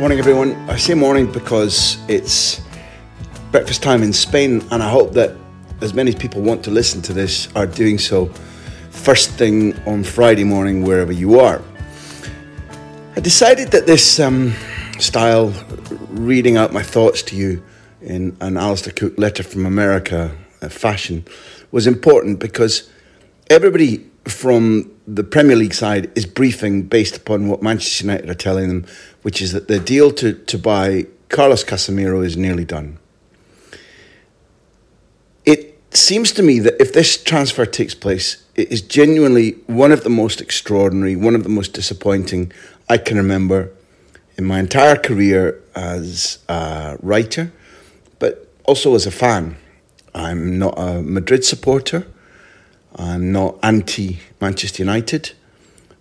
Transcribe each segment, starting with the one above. Morning, everyone. I say morning because it's breakfast time in Spain, and I hope that as many people want to listen to this are doing so first thing on Friday morning, wherever you are. I decided that this style, reading out my thoughts to you in an Alistair Cooke letter from America fashion, was important because everybody from the Premier League side is briefing based upon what Manchester United are telling them, which is that the deal to buy Carlos Casemiro is nearly done. It seems to me that if this transfer takes place, it is genuinely one of the most extraordinary, one of the most disappointing I can remember in my entire career as a writer, but also as a fan. I'm not a Madrid supporter. I'm not anti-Manchester United,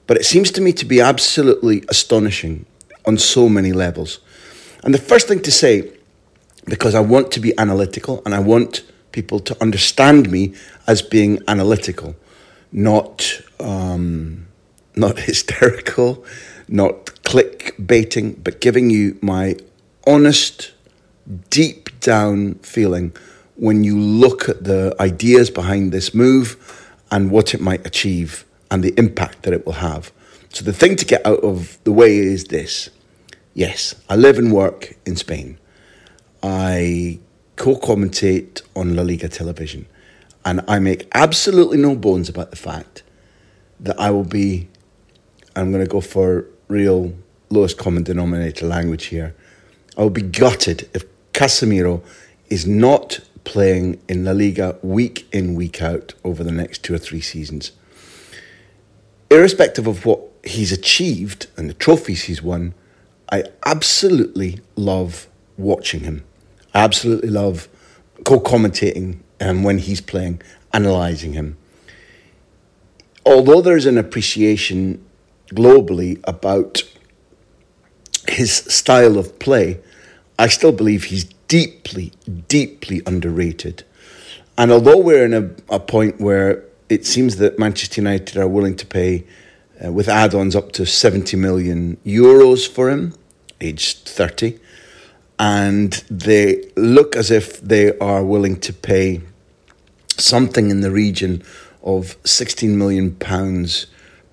but it seems to me to be absolutely astonishing on so many levels. And the first thing to say, because I want to be analytical and I want people to understand me as being analytical, not hysterical, not click-baiting, but giving you my honest, deep-down feeling when you look at the ideas behind this move and what it might achieve and the impact that it will have. So the thing to get out of the way is this. Yes, I live and work in Spain. I co-commentate on La Liga television. And I make absolutely no bones about the fact that I'm going to go for real lowest common denominator language here. I will be gutted if Casemiro is not playing in La Liga week in, week out over the next 2 or 3 seasons. Irrespective of what he's achieved and the trophies he's won, I absolutely love watching him. I absolutely love co-commentating when he's playing, analysing him. Although there is an appreciation globally about his style of play, I still believe he's deeply, deeply underrated. And although we're in a point where it seems that Manchester United are willing to pay, with add-ons, up to 70 million euros for him, aged 30, and they look as if they are willing to pay something in the region of 16 million pounds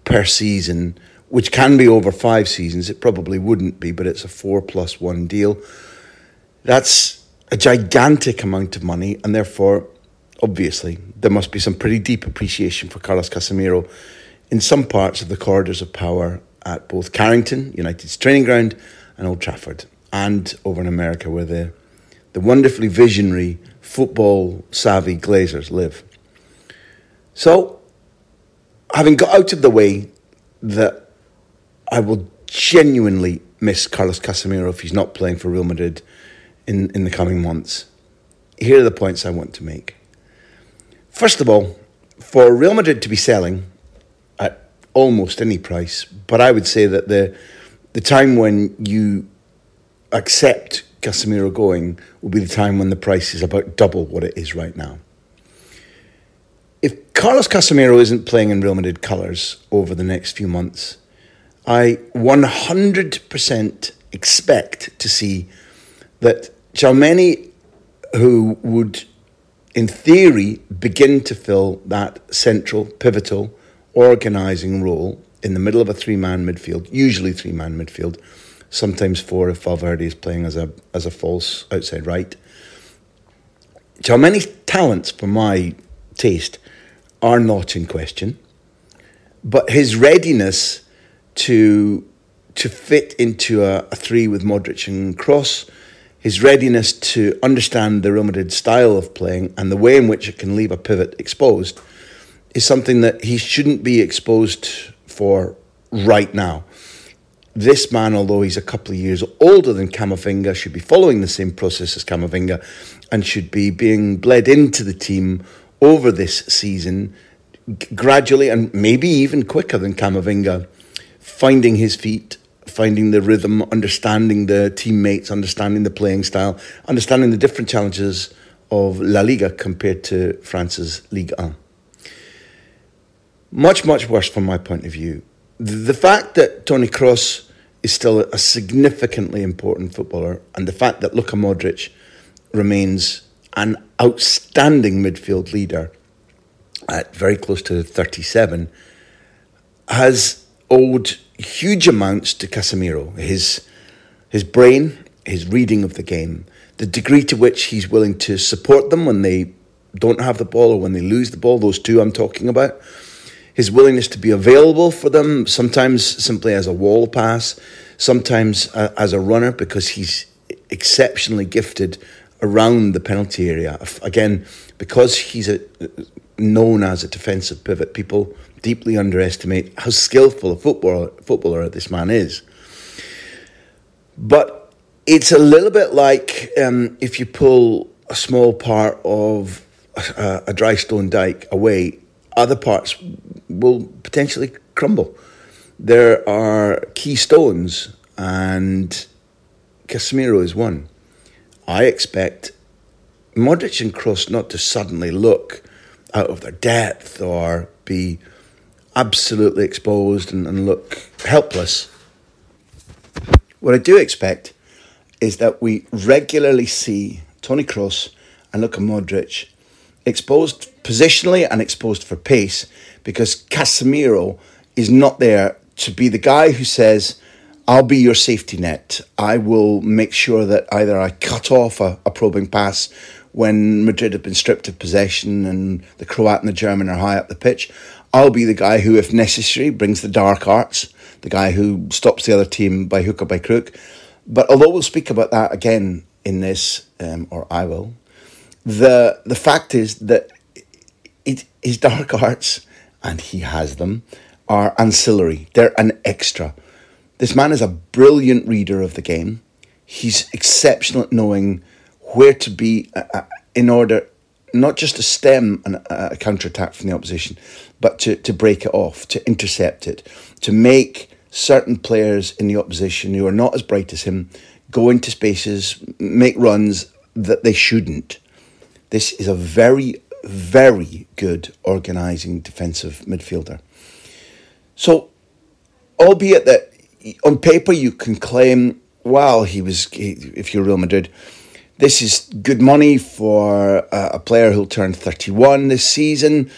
per season, which can be over 5 seasons. It probably wouldn't be, but it's a 4+1 deal. That's a gigantic amount of money, and therefore, obviously, there must be some pretty deep appreciation for Carlos Casemiro in some parts of the corridors of power at both Carrington, United's training ground, and Old Trafford, and over in America where the wonderfully visionary, football-savvy Glazers live. So, having got out of the way that I will genuinely miss Carlos Casemiro if he's not playing for Real Madrid in the coming months, here are the points I want to make. First of all, for Real Madrid to be selling at almost any price, but I would say that the time when you accept Casemiro going will be the time when the price is about double what it is right now. If Carlos Casemiro isn't playing in Real Madrid colours over the next few months, I 100% expect to see that Chalmeni, who would, in theory, begin to fill that central, pivotal, organising role in the middle of a three-man midfield, usually three-man midfield, sometimes 4 if Valverde is playing as a false outside right, So many talents, for my taste, are not in question. But his readiness to fit into a three with Modric and Kroos, his readiness to understand the Real Madrid style of playing and the way in which it can leave a pivot exposed is something that he shouldn't be exposed for right now. This man, although he's a couple of years older than Camavinga, should be following the same process as Camavinga and should be being bled into the team over this season gradually and maybe even quicker than Camavinga, finding his feet, finding the rhythm, understanding the teammates, understanding the playing style, understanding the different challenges of La Liga compared to France's Ligue 1. Much, much worse from my point of view. The fact that Toni Kroos is still a significantly important footballer and the fact that Luka Modric remains an outstanding midfield leader at very close to 37 has owed huge amounts to Casemiro. His brain, his reading of the game, the degree to which he's willing to support them when they don't have the ball or when they lose the ball, those two I'm talking about, his willingness to be available for them, sometimes simply as a wall pass, sometimes as a runner, because he's exceptionally gifted around the penalty area. Again, because he's known as a defensive pivot, people deeply underestimate how skillful a footballer this man is. But it's a little bit like if you pull a small part of a dry stone dyke away, other parts will potentially crumble. There are key stones, and Casemiro is one. I expect Modric and Kroos not to suddenly look out of their depth or be absolutely exposed and look helpless. What I do expect is that we regularly see Toni Kroos and Luka Modric exposed positionally and exposed for pace, because Casemiro is not there to be the guy who says, I'll be your safety net. I will make sure that either I cut off a probing pass when Madrid have been stripped of possession and the Croat and the German are high up the pitch. I'll be the guy who, if necessary, brings the dark arts, the guy who stops the other team by hook or by crook. But although we'll speak about that again in this, or I will, the fact is that his dark arts, and he has them, are ancillary. They're an extra. This man is a brilliant reader of the game. He's exceptional at knowing where to be in order not just to stem a counterattack from the opposition, but to break it off, to intercept it, to make certain players in the opposition who are not as bright as him go into spaces, make runs that they shouldn't. This is a very, very good organising defensive midfielder. So, albeit that on paper you can claim, wow, if you're Real Madrid, this is good money for a player who'll turn 31 this season.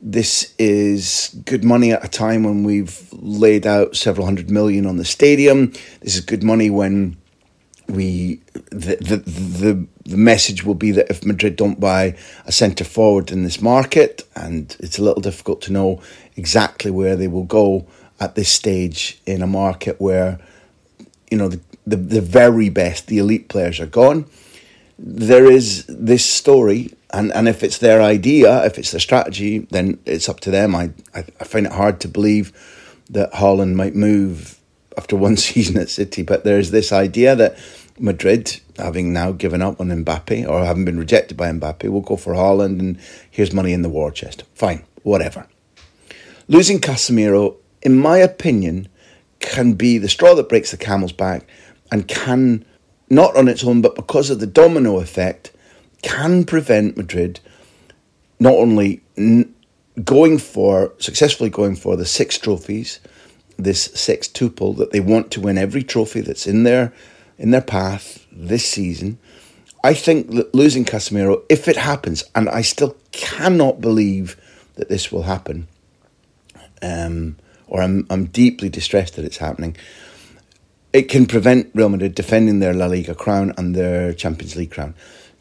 This is good money at a time when we've laid out several $100 million on the stadium. This is good money when the message will be that if Madrid don't buy a centre forward in this market, and it's a little difficult to know exactly where they will go at this stage in a market where, you know, the very best, the elite players are gone. There is this story, and if it's their idea, if it's their strategy, then it's up to them. I find it hard to believe that Haaland might move after one season at City, but there's this idea that Madrid, having now given up on Mbappe, or having been rejected by Mbappe, will go for Haaland, and here's money in the war chest. Fine, whatever. Losing Casemiro, in my opinion, can be the straw that breaks the camel's back, and can, not on its own, but because of the domino effect, can prevent Madrid not only successfully going for the 6 trophies, this 6-tuple that they want to win, every trophy that's in their path this season. I think that losing Casemiro, if it happens, and I still cannot believe that this will happen, or I'm deeply distressed that it's happening, it can prevent Real Madrid defending their La Liga crown and their Champions League crown.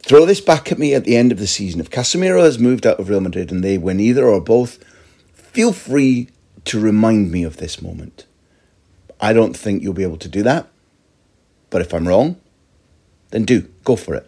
Throw this back at me at the end of the season. If Casemiro has moved out of Real Madrid and they win either or both, feel free to remind me of this moment. I don't think you'll be able to do that. But if I'm wrong, then do. Go for it.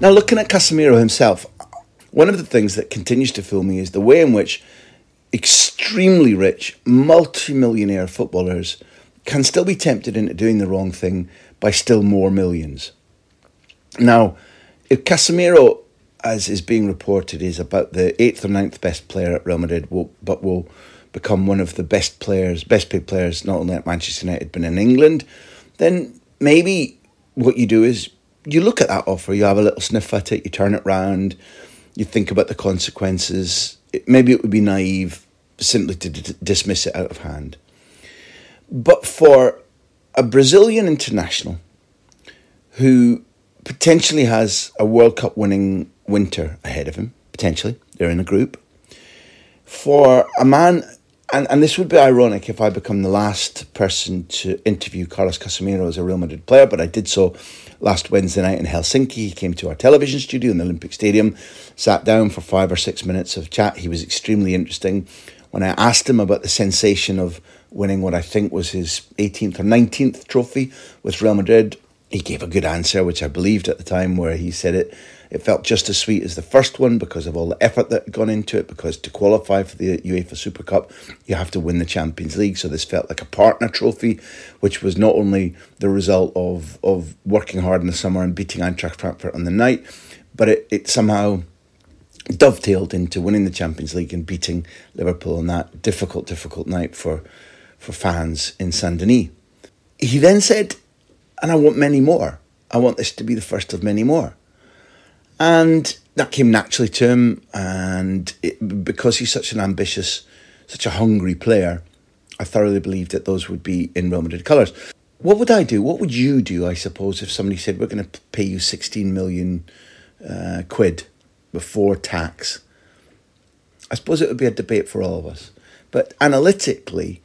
Now, looking at Casemiro himself, one of the things that continues to fool me is the way in which extremely rich, multi-millionaire footballers can still be tempted into doing the wrong thing by still more millions. Now, if Casemiro, as is being reported, is about the 8th or 9th best player at Real Madrid, but will become one of the best players, best paid players, not only at Manchester United, but in England, then maybe what you do is you look at that offer, you have a little sniff at it, you turn it round, you think about the consequences. Maybe it would be naive simply to dismiss it out of hand. But for a Brazilian international who potentially has a World Cup winning winter ahead of him, potentially, they're in a group, for a man, and this would be ironic if I become the last person to interview Carlos Casemiro as a Real Madrid player, but I did so last Wednesday night in Helsinki. He came to our television studio in the Olympic Stadium, sat down for 5 or 6 minutes of chat. He was extremely interesting. When I asked him about the sensation of winning what I think was his 18th or 19th trophy with Real Madrid, he gave a good answer, which I believed at the time, where he said it felt just as sweet as the first one because of all the effort that had gone into it, because to qualify for the UEFA Super Cup, you have to win the Champions League. So this felt like a partner trophy, which was not only the result of working hard in the summer and beating Eintracht Frankfurt on the night, but it somehow dovetailed into winning the Champions League and beating Liverpool on that difficult, difficult night for fans in Saint-Denis. He then said, and I want many more. I want this to be the first of many more. And that came naturally to him, and because he's such an ambitious, such a hungry player, I thoroughly believed that those would be in Real Madrid colours. What would I do? What would you do, I suppose, if somebody said, we're going to pay you 16 million quid before tax? I suppose it would be a debate for all of us. But analytically,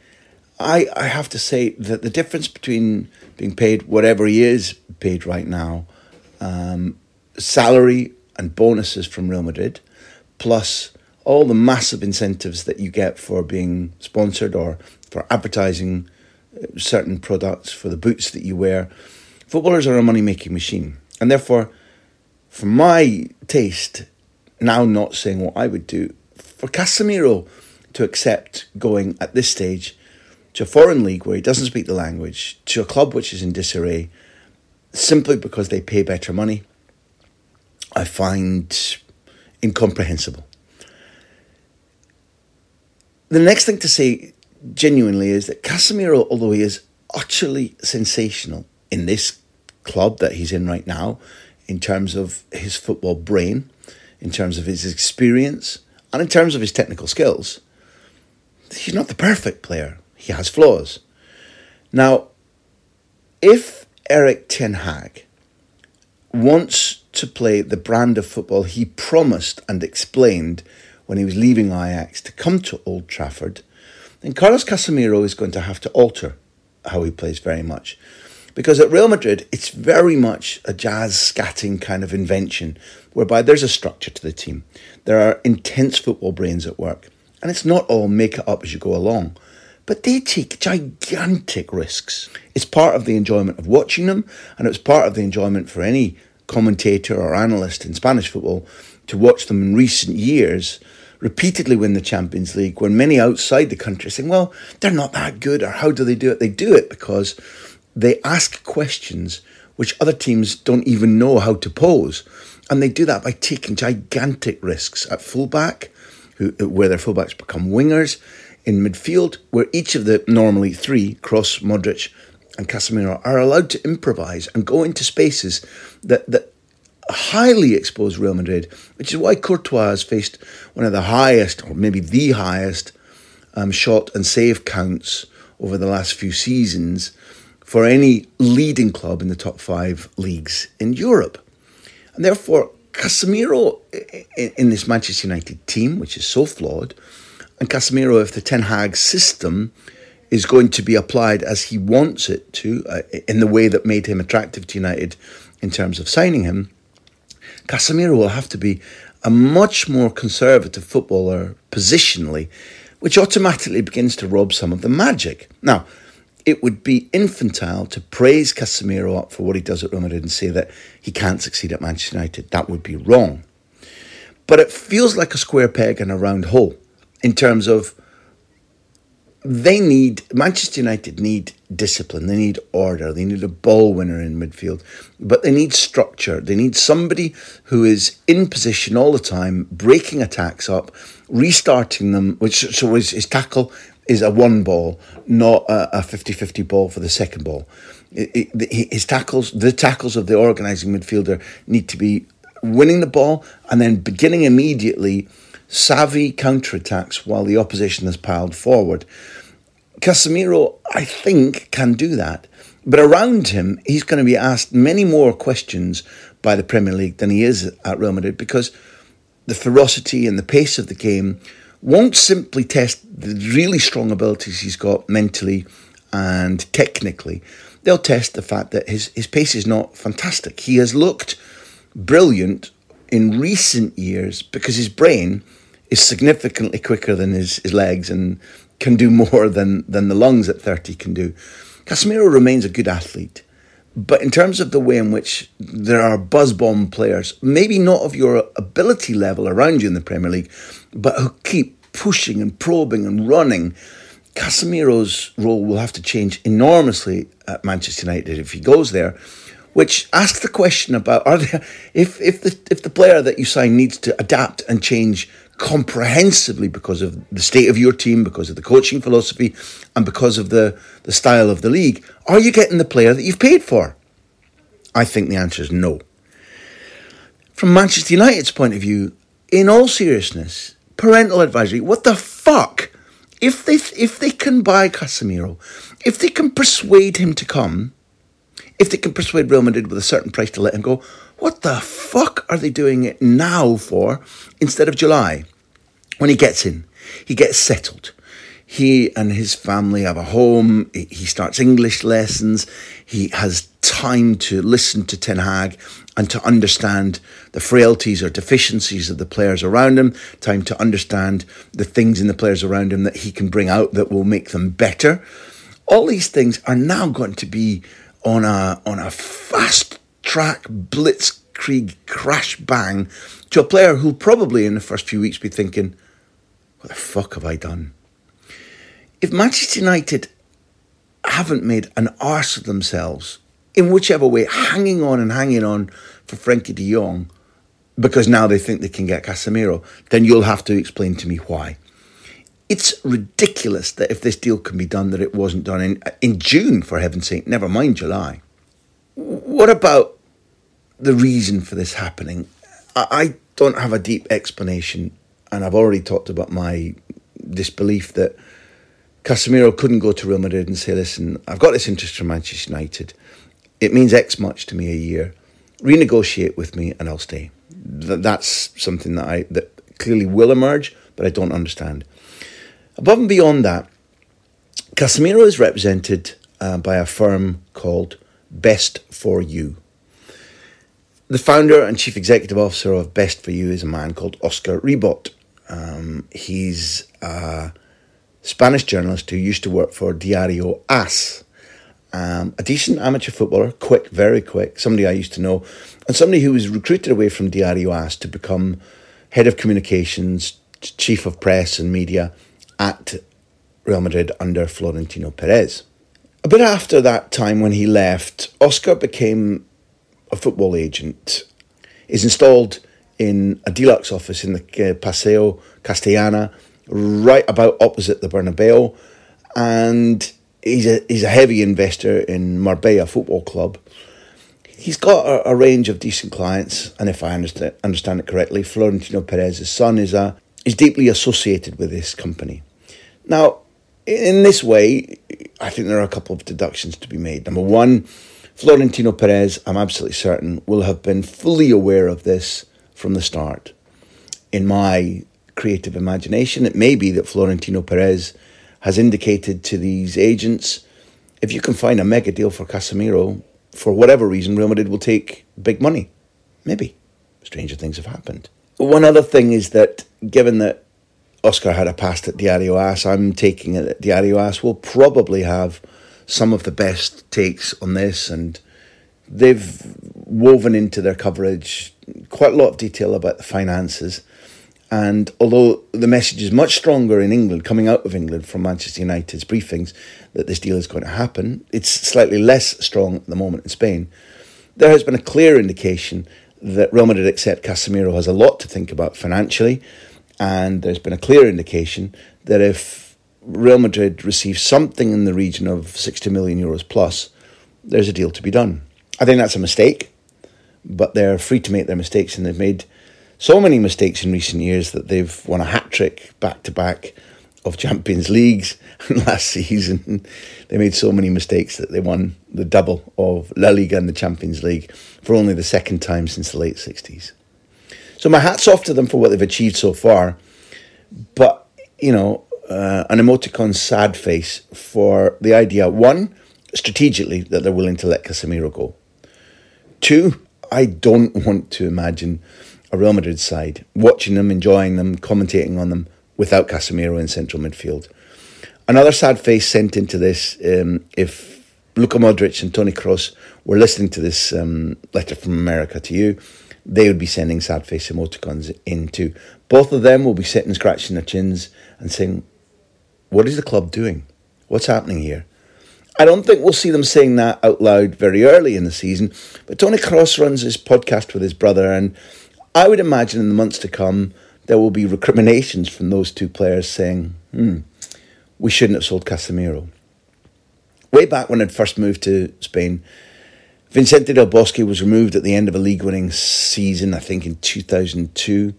I have to say that the difference between being paid whatever he is paid right now, salary and bonuses from Real Madrid, plus all the massive incentives that you get for being sponsored or for advertising certain products, for the boots that you wear. Footballers are a money-making machine. And therefore, for my taste, now not saying what I would do, for Casemiro to accept going at this stage to a foreign league where he doesn't speak the language, to a club which is in disarray, simply because they pay better money, I find incomprehensible. The next thing to say genuinely is that Casemiro, although he is utterly sensational in this club that he's in right now, in terms of his football brain, in terms of his experience, and in terms of his technical skills, he's not the perfect player. He has flaws. Now, if Erik ten Hag wants to play the brand of football he promised and explained when he was leaving Ajax to come to Old Trafford, then Carlos Casemiro is going to have to alter how he plays very much. Because at Real Madrid, it's very much a jazz scatting kind of invention, whereby there's a structure to the team. There are intense football brains at work. And it's not all make it up as you go along. But they take gigantic risks. It's part of the enjoyment of watching them, and it's part of the enjoyment for any commentator or analyst in Spanish football to watch them in recent years repeatedly win the Champions League, when many outside the country are saying, well, they're not that good, or how do they do it? They do it because they ask questions which other teams don't even know how to pose. And they do that by taking gigantic risks at fullback, where their fullbacks become wingers, in midfield, where each of the normally three, Kroos, Modric and Casemiro, are allowed to improvise and go into spaces that highly expose Real Madrid, which is why Courtois has faced one of the highest, or maybe the highest, shot and save counts over the last few seasons for any leading club in the top five leagues in Europe. And therefore, Casemiro in this Manchester United team, which is so flawed, and Casemiro, if the Ten Hag system is going to be applied as he wants it to, in the way that made him attractive to United in terms of signing him, Casemiro will have to be a much more conservative footballer positionally, which automatically begins to rob some of the magic. Now, it would be infantile to praise Casemiro up for what he does at Real Madrid and say that he can't succeed at Manchester United. That would be wrong. But it feels like a square peg in a round hole in terms of Manchester United need discipline, they need order, they need a ball winner in midfield, but they need structure. They need somebody who is in position all the time, breaking attacks up, restarting them, so his tackle is a one ball, not a 50-50 ball for the second ball. The tackles of the organising midfielder need to be winning the ball and then beginning immediately savvy counterattacks while the opposition is piled forward. Casemiro, I think, can do that. But around him, he's going to be asked many more questions by the Premier League than he is at Real Madrid, because the ferocity and the pace of the game won't simply test the really strong abilities he's got mentally and technically. They'll test the fact that his pace is not fantastic. He has looked brilliant in recent years because his brain is significantly quicker than his legs and can do more than the lungs at 30 can do. Casemiro remains a good athlete, but in terms of the way in which there are buzz bomb players, maybe not of your ability level around you in the Premier League, but who keep pushing and probing and running, Casemiro's role will have to change enormously at Manchester United if he goes there, which asks the question about if the player that you sign needs to adapt and change comprehensively because of the state of your team, because of the coaching philosophy, and because of the style of the league, are you getting the player that you've paid for? I think the answer is no. From Manchester United's point of view, in all seriousness, parental advisory, what the fuck? If they can buy Casemiro, if they can persuade him to come, if they can persuade Real Madrid with a certain price to let him go, what the fuck are they doing it now for instead of July? When he gets in, he gets settled. He and his family have a home. He starts English lessons. He has time to listen to Ten Hag and to understand the frailties or deficiencies of the players around him, time to understand the things in the players around him that he can bring out that will make them better. All these things are now going to be on a fast-track blitzkrieg crash-bang to a player who'll probably in the first few weeks be thinking, what the fuck have I done? If Manchester United haven't made an arse of themselves, in whichever way, hanging on for Frenkie de Jong, because now they think they can get Casemiro, then you'll have to explain to me why. It's ridiculous that if this deal can be done, that it wasn't done in June, for heaven's sake, never mind July. What about the reason for this happening? I don't have a deep explanation, and I've already talked about my disbelief that Casemiro couldn't go to Real Madrid and say, listen, I've got this interest from Manchester United. It means X much to me a year. Renegotiate with me and I'll stay. That's something that clearly will emerge, but I don't understand. Above and beyond that, Casemiro is represented by a firm called Best For You. The founder and chief executive officer of Best For You is a man called Oscar Ribot. He's a Spanish journalist who used to work for Diario As, a decent amateur footballer, quick, very quick, somebody I used to know, and somebody who was recruited away from Diario As to become head of communications, chief of press and media at Real Madrid under Florentino Perez. A bit after that time when he left, Oscar became a football agent. He's installed in a deluxe office in the Paseo Castellana, right about opposite the Bernabeu, and he's a heavy investor in Marbella Football Club. He's got a range of decent clients, and if I understand it correctly, Florentino Perez's son is deeply associated with this company. Now, in this way, I think there are a couple of deductions to be made. Number one, Florentino Perez, I'm absolutely certain, will have been fully aware of this from the start. In my creative imagination, it may be that Florentino Perez has indicated to these agents, if you can find a mega deal for Casemiro, for whatever reason, Real Madrid will take big money. Maybe. Stranger things have happened. One other thing is that, given that Oscar had a past at Diario As, I'm taking it that Diario As will probably have some of the best takes on this, and they've woven into their coverage quite a lot of detail about the finances. And although the message is much stronger in England, coming out of England from Manchester United's briefings, that this deal is going to happen, it's slightly less strong at the moment in Spain. There has been a clear indication that Real Madrid except Casemiro has a lot to think about financially, and there's been a clear indication that if Real Madrid receives something in the region of 60 million euros plus, there's a deal to be done. I think that's a mistake, but they're free to make their mistakes, and they've made so many mistakes in recent years that they've won a hat-trick back-to-back of Champions Leagues. And last season, they made so many mistakes that they won the double of La Liga and the Champions League for only the second time since the late 60s. So my hat's off to them for what they've achieved so far. But, an emoticon sad face for the idea, one, strategically, that they're willing to let Casemiro go. Two, I don't want to imagine a Real Madrid side watching them, enjoying them, commentating on them without Casemiro in central midfield. Another sad face sent into this, if Luka Modric and Toni Kroos were listening to this letter from America to you, they would be sending sad face emoticons in too. Both of them will be sitting scratching their chins and saying, what is the club doing? What's happening here? I don't think we'll see them saying that out loud very early in the season, but Toni Kroos runs his podcast with his brother, and I would imagine in the months to come, there will be recriminations from those two players saying, we shouldn't have sold Casemiro. Way back when I'd first moved to Spain, Vicente Del Bosque was removed at the end of a league-winning season, I think in 2002,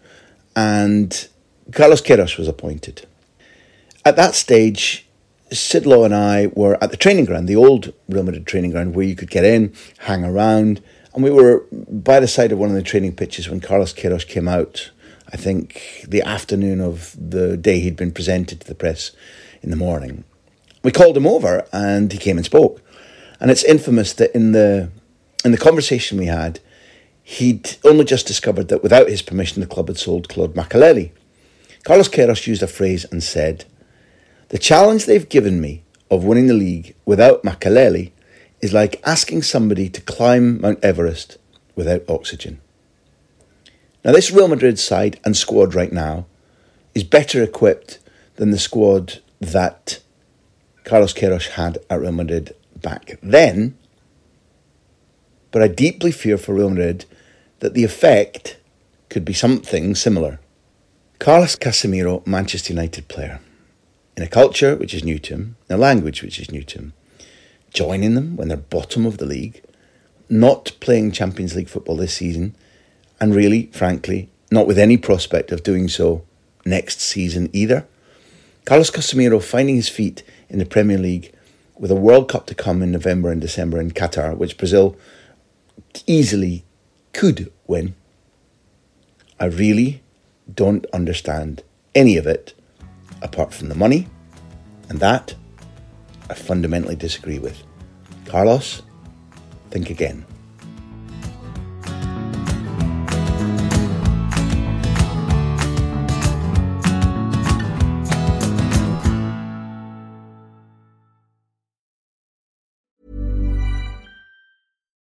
and Carlos Queiroz was appointed. At that stage, Sidlow and I were at the training ground, the old Real Madrid training ground, where you could get in, hang around. And we were by the side of one of the training pitches when Carlos Queiroz came out, I think the afternoon of the day he'd been presented to the press in the morning. We called him over and he came and spoke. And it's infamous that in the conversation we had, he'd only just discovered that without his permission, the club had sold Claude Makélélé. Carlos Queiroz used a phrase and said, "The challenge they've given me of winning the league without Makélélé is like asking somebody to climb Mount Everest without oxygen." Now, this Real Madrid side and squad right now is better equipped than the squad that Carlos Queiroz had at Real Madrid back then. But I deeply fear for Real Madrid that the effect could be something similar. Carlos Casemiro, Manchester United player, in a culture which is new to him, in a language which is new to him, joining them when they're bottom of the league, not playing Champions League football this season, and really, frankly, not with any prospect of doing so next season either. Carlos Casemiro finding his feet in the Premier League with a World Cup to come in November and December in Qatar, which Brazil easily could win. I really don't understand any of it apart from the money, and that I fundamentally disagree with. Carlos, think again.